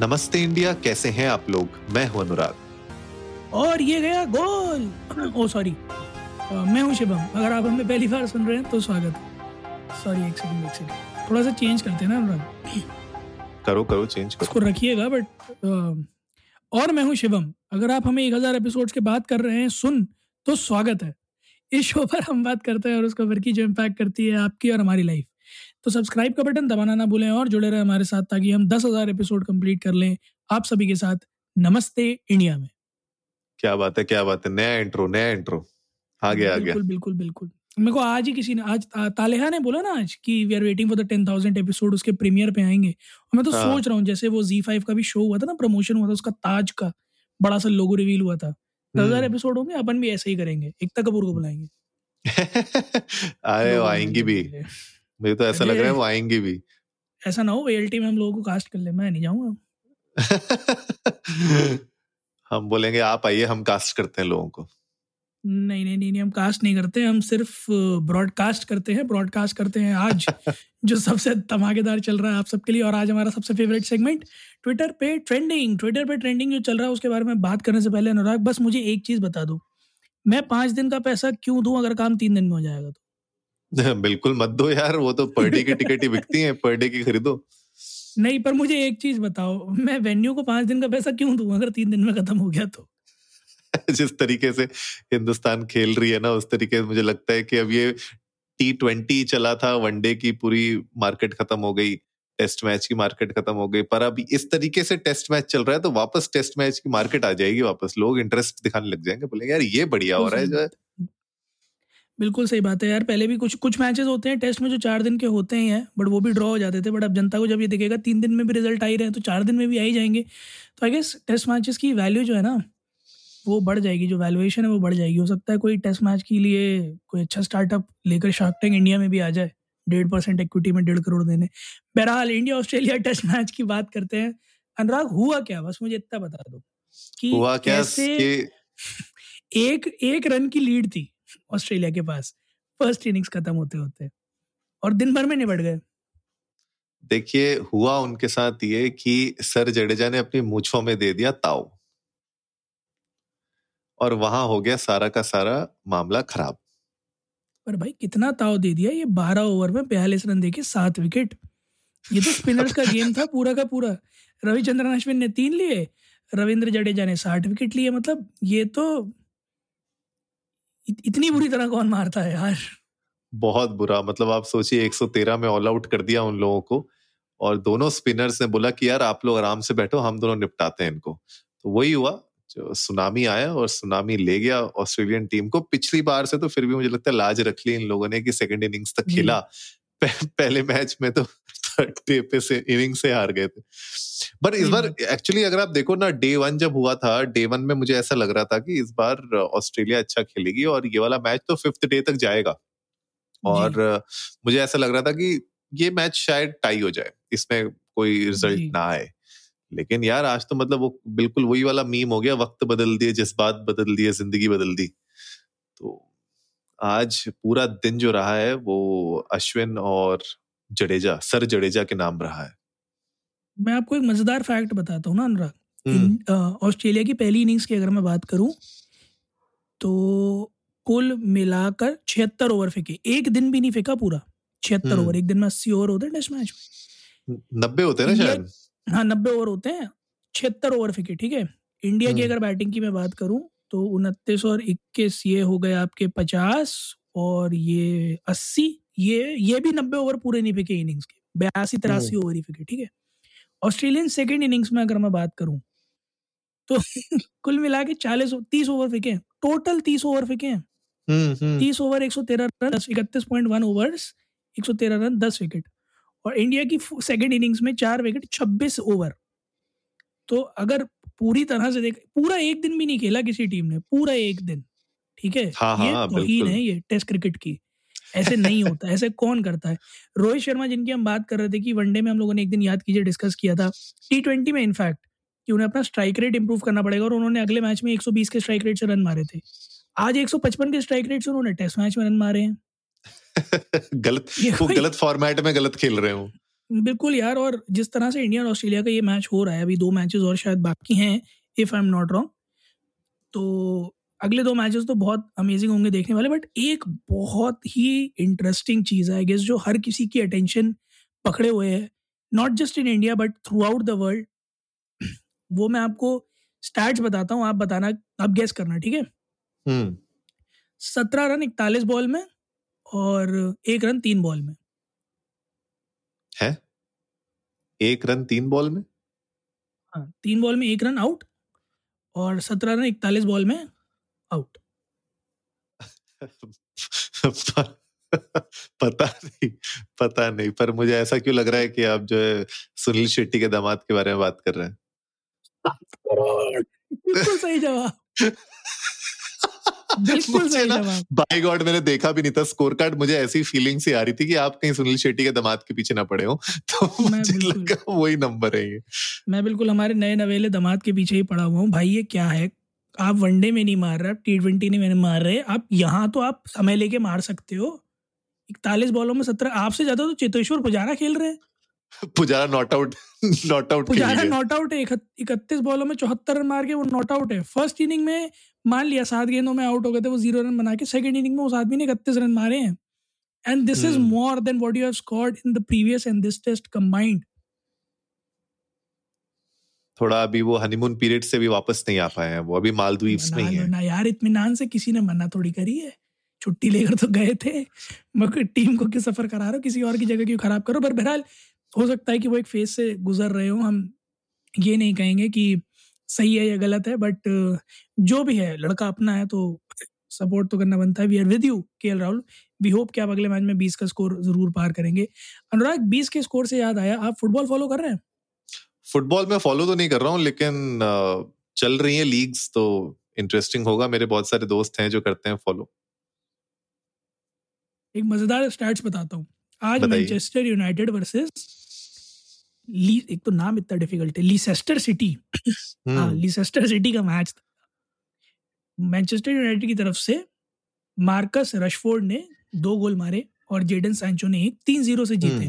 नमस्ते इंडिया, कैसे हैं आप लोग? मैं हूं अनुराग और ये गया गोल। ओ सॉरी, मैं हूं शिवम। अगर आप हमें पहली बार सुन रहे हैं तो स्वागत है। सॉरी, एक सेकंड थोड़ा सा चेंज करते हैं ना अनुराग। करो चेंज करो, उसको रखिएगा। बट और मैं हूं शिवम। अगर आप हमें 1000 एपिसोड्स के बाद कर रहे हैं सुन तो स्वागत है। इस शो पर हम बात करते हैं और उस खबर की जो इम्पैक्ट करती है आपकी और हमारी लाइफ। तो सब्सक्राइब का बटन दबाना ना भूलें और जुड़े रहें हमारे साथ ताकि हम 10,000 एपिसोड कंप्लीट कर लें आप सभी के साथ। नमस्ते इंडिया में। क्या बात है। नया इंट्रो आ गया। बिल्कुल। मेरे को आज ही किसी ने आज तालेहा ने बोला ना आज कि we are waiting for the 10,000 episode, उसके प्रीमियर पे आएंगे। और मैं तो सोच रहा हूँ जैसे वो Z5 का भी शो हुआ था ना, प्रमोशन हुआ था उसका, ताज का बड़ा सा लोगो रिवील हुआ था। 10,000 एपिसोड होंगे, अपन भी ऐसे ही करेंगे। एकता कपूर को बुलाएंगे। अरे आएंगी भी, मुझे तो ऐसा लग रहा है वो आएंगी भी। ऐसा ना हो एएलटी में हम लोगों को कास्ट कर ले, मैं नहीं जाऊंगा। हम बोलेंगे आप आइए, हम कास्ट करते हैं लोगों को। नहीं, हम कास्ट नहीं करते, हम सिर्फ ब्रॉडकास्ट करते हैं। आज जो सबसे धमाकेदार चल रहा है आप सबके लिए, और आज हमारा सबसे फेवरेट सेगमेंट ट्विटर पे ट्रेंडिंग जो चल रहा है उसके बारे में बात करने से पहले अनुराग बस मुझे एक चीज़ बता दो, मैं 5 दिन का पैसा क्यों दूं अगर काम 3 दिन में हो जाएगा तो? बिल्कुल मत दो यार, वो तो पर डे की टिकट ही बिकती है, पर डे की खरीदो। नहीं, पर मुझे एक चीज बताओ, मैं वेन्यू को 5 दिन का पैसा क्यों दूं अगर 3 दिन में खत्म हो गया तो? जिस तरीके से हिंदुस्तान खेल रही है ना, उस तरीके से मुझे लगता है कि अब ये T20 चला था, वनडे की पूरी मार्केट खत्म हो गई, टेस्ट मैच की मार्केट खत्म हो गई, पर अब इस तरीके से टेस्ट मैच चल रहा है तो वापस टेस्ट मैच की मार्केट आ जाएगी वापस। लोग इंटरेस्ट दिखाने लग जाएंगे, बोलेंगे यार ये बढ़िया हो रहा है जो है। बिल्कुल सही बात है यार। पहले भी कुछ मैचेस होते हैं टेस्ट में जो 4 दिन के होते हैं, बट वो भी ड्रॉ हो जाते थे। बट अब जनता को जब ये दिखेगा 3 दिन में भी रिजल्ट आ ही रहे हैं तो 4 दिन में भी आ ही जाएंगे, तो आई गेस टेस्ट मैचेस की वैल्यू जो है ना वो बढ़ जाएगी, जो वैल्यूएशन है वो बढ़ जाएगी। हो सकता है कोई टेस्ट मैच के लिए कोई अच्छा स्टार्टअप लेकर शार्क टैंक इंडिया में भी आ जाए, 1.5% इक्विटी में 1.5 करोड़ देने। बहरहाल इंडिया ऑस्ट्रेलिया टेस्ट मैच की बात करते हैं। अनुराग हुआ क्या, बस मुझे इतना बता दो कि हुआ कैसे कि... एक रन की लीड थी ऑस्ट्रेलिया के पास फर्स्ट इनिंग्स खत्म होते होते और दिन भर में निपट गए। देखिए हुआ उनके साथ ये कि सर जडेजा ने अपनी मूंछों में दे दिया ताव और वहां हो गया सारा का सारा मामला खराब। पर भाई कितना ताव दे दिया, ये 12 ओवर में 42 रन देके 7 विकेट। ये तो स्पिनर्स का गेम था पूरा का पूरा। रविचंद्रन अश्विन ने 3 लिए, रविंद्र जडेजा ने 60 विकेट लिए। मतलब ये तो इतनी बुरी तरह कौन मारता है यार, बहुत बुरा। मतलब आप सोचिए 113 में ऑल आउट कर दिया उन लोगों को और दोनों स्पिनर्स ने बोला कि यार आप लोग आराम से बैठो, हम दोनों निपटाते हैं इनको। तो वही हुआ, सुनामी आया और सुनामी ले गया ऑस्ट्रेलियन टीम को। पिछली बार से तो फिर भी मुझे लगता है लाज रख ली इन लोगों ने कि सेकंड इनिंग्स तक खेला। पहले मैच में तो थर्ड पे से इनिंग्स से हार गए थे, पर इस बार एक्चुअली अगर आप देखो ना, डे 1 जब हुआ था, डे 1 में मुझे ऐसा लग रहा था कि इस बार ऑस्ट्रेलिया अच्छा खेलेगी और ये वाला मैच तो 5th डे तक जाएगा। और मुझे ऐसा लग रहा था कि ये मैच शायद टाई हो जाए, इसमें कोई रिजल्ट ना आए। लेकिन यार आज तो मतलब वो बिल्कुल वही वाला मीम हो गया, वक्त बदल दिए, जज्बात बदल दिए, जिंदगी बदल दी। तो आज पूरा दिन जो रहा है वो अश्विन और जडेजा, सर जडेजा के नाम रहा है। मैं आपको एक मजेदार फैक्ट बताता हूँ ना अनुराग, ऑस्ट्रेलिया की पहली इनिंग्स की अगर मैं बात करूं तो कुल मिलाकर 76 ओवर फेंके, एक दिन भी नहीं फेंका पूरा। 76 ओवर, एक दिन में 80 ओवर होते हैं टेस्ट मैच में, 90 होते हैं ना शायद। हाँ 90 ओवर होते हैं, 76 ओवर फेंके। ठीक है, इंडिया की अगर बैटिंग की मैं बात करूं तो 29 और 21 ये हो गए आपके 50 और ये 80, ये भी 90 ओवर पूरे नहीं फेंके इनिंग्स के, 82-83 ओवर ही फेंके। ठीक है, ऑस्ट्रेलियन सेकंड इनिंग्स में अगर मैं बात करूं तो कुल मिला के 30 ओवर फेंके, टोटल 30 ओवर फेंके हैं। 30 over 113 run, 31.1 overs 113 run 10 wicket. और इंडिया की सेकंड इनिंग्स में 4 विकेट 26 ओवर। तो अगर पूरी तरह से देख, पूरा एक दिन भी नहीं खेला किसी टीम ने, पूरा एक दिन। ठीक है, ये तौहीन है ये टेस्ट क्रिकेट की, ऐसे नहीं होता, ऐसे कौन करता है। रोहित शर्मा जिनकी हम बात कर रहे थे कि वनडे में हम लोगों ने एक दिन याद कीजिए डिस्कस किया था, T20 में इनफैक्ट, कि उन्हें अपना स्ट्राइक रेट इंप्रूव करना पड़ेगा और उन्होंने अगले मैच में 120 के स्ट्राइक रेट से रन मारे थे। आज 155 के स्ट्राइक रेट से उन्होंने टेस्ट मैच में रन मारे हैं। गलत फॉर्मेट में गलत खेल रहे हो। बिल्कुल यार। और जिस तरह से इंडिया और ऑस्ट्रेलिया का ये मैच हो रहा है, अभी 2 मैचेस और शायद बाकी हैं if I am not wrong, तो अगले 2 मैचेस तो बहुत अमेजिंग होंगे देखने वाले। बट एक बहुत ही इंटरेस्टिंग चीज़ है आई गेस जो हर किसी की अटेंशन पकड़े हुए है, not just in India but throughout the world, वो मैं आपको स्टैट्स बताता हूँ, आप बताना, आप गेस करना, ठीक है। 17 रन 41 बॉल में और 1 रन 3 बॉल में है। 1 रन 3 बॉल में, हाँ 3 बॉल में 1 रन आउट, और 17 रन 41 बॉल में आउट। पता नहीं पर मुझे ऐसा क्यों लग रहा है कि आप जो है सुनील शेट्टी के दामाद के बारे में बात कर रहे हैं। बिल्कुल सही जवाब, बिल्कुल सही जवाब। बाय गॉड मैंने देखा भी नहीं था स्कोर कार्ड, मुझे ऐसी फीलिंग से आ रही थी कि आप कहीं सुनील शेट्टी के दामाद के पीछे ना पड़े हो, तो मुझे लगा वही नंबर है ये। मैं बिल्कुल हमारे नए नवेले दामाद के पीछे ही पड़ा हुआ हूँ भाई। ये क्या है, आप वनडे में नहीं मार रहे, आप T20 में नहीं मार रहे, आप यहाँ तो आप समय लेके मार सकते हो। 41 बॉलों में 17, आपसे ज्यादा तो चेतेश्वर पुजारा खेल रहे हैं। पुजारा नॉट आउट है। 31 बॉलों में 74 रन मार के वो नॉट आउट है। फर्स्ट इनिंग में मान लिया 7 गेंदों में आउट हो गए थे वो 0 रन बना के, सेकंड इनिंग में उस आदमी ने 31 रन मारे हैं। And this is more than what you have scored in the previous and this test combined. थोड़ा अभी वो हनीमून पीरियड से भी वापस नहीं आ पाए हैं, वो अभी मालदीव्स में ही हैं ना यार। इत्मीनान से किसी ने मना थोड़ी करी है, छुट्टी लेकर तो गए थे, मगर टीम को क्यों सफर करा रहे हो, किसी और की जगह क्यों खराब करो। पर बहरहाल हो सकता है कि वो एक फेज से गुजर रहे हो, हम ये नहीं कहेंगे कि सही है या गलत है, बट जो भी है लड़का अपना है तो सपोर्ट तो करना बनता है। We are with you KL Rahul, we hope कि आप अगले मैच में 20 का स्कोर जरूर पार करेंगे। अनुराग, 20 के स्कोर से याद आया, आप फुटबॉल फॉलो कर रहे हैं? फुटबॉल में फॉलो तो नहीं कर रहा हूँ, लेकिन चल रही है लीग्स तो इंटरेस्टिंग होगा, मेरे बहुत सारे दोस्त हैं जो करते हैं फॉलो। एक मजेदार स्टैट्स बताता हूँ आज, मैनचेस्टर यूनाइटेड वर्सेस ली, एक तो नाम इतना डिफिकल्ट है, लीसेस्टर सिटी, हाँ लीसेस्टर सिटी का मैच था। मैनचेस्टर यूनाइटेड की तरफ से मार्कस रशफोर्ड ने 2 गोल मारे और जेडन सैंचो ने एक, 3-0 से जीते।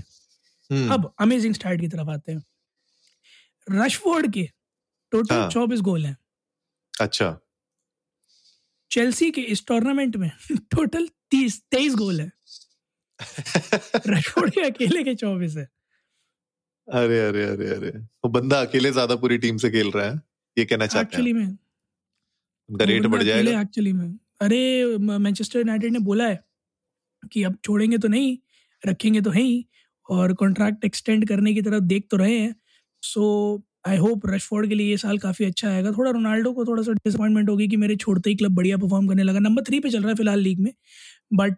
अब अमेजिंग स्टार्ट की तरफ आते हैं। रशफोर्ड के टोटल 24 गोल हैं। अच्छा, चेल्सी के इस टूर्नामेंट में टोटल 23 गोल है। रशफोर्ड के अकेले के 24 है। अरे अरे अरे अरे, वो बंदा अकेले ज्यादा पूरी टीम से खेल रहा है, ये कहना चाहता है एक्चुअली में उनका रेट बढ़ जाएगा एक्चुअली में। अरे मैनचेस्टर यूनाइटेड ने बोला है कि अब छोड़ेंगे तो नहीं, रखेंगे तो है ही, और कॉन्ट्रैक्ट एक्सटेंड करने की तरफ देख तो रहे हैं। सो आई होप रशफोर्ड के लिए ये साल काफी अच्छा आएगा। थोड़ा रोनाल्डो को थोड़ा सा डिसअपॉइंटमेंट होगी कि मेरे छोड़ते ही क्लब बढ़िया परफॉर्म करने लगा, नंबर 3 पे चल रहा है फिलहाल लीग में, बट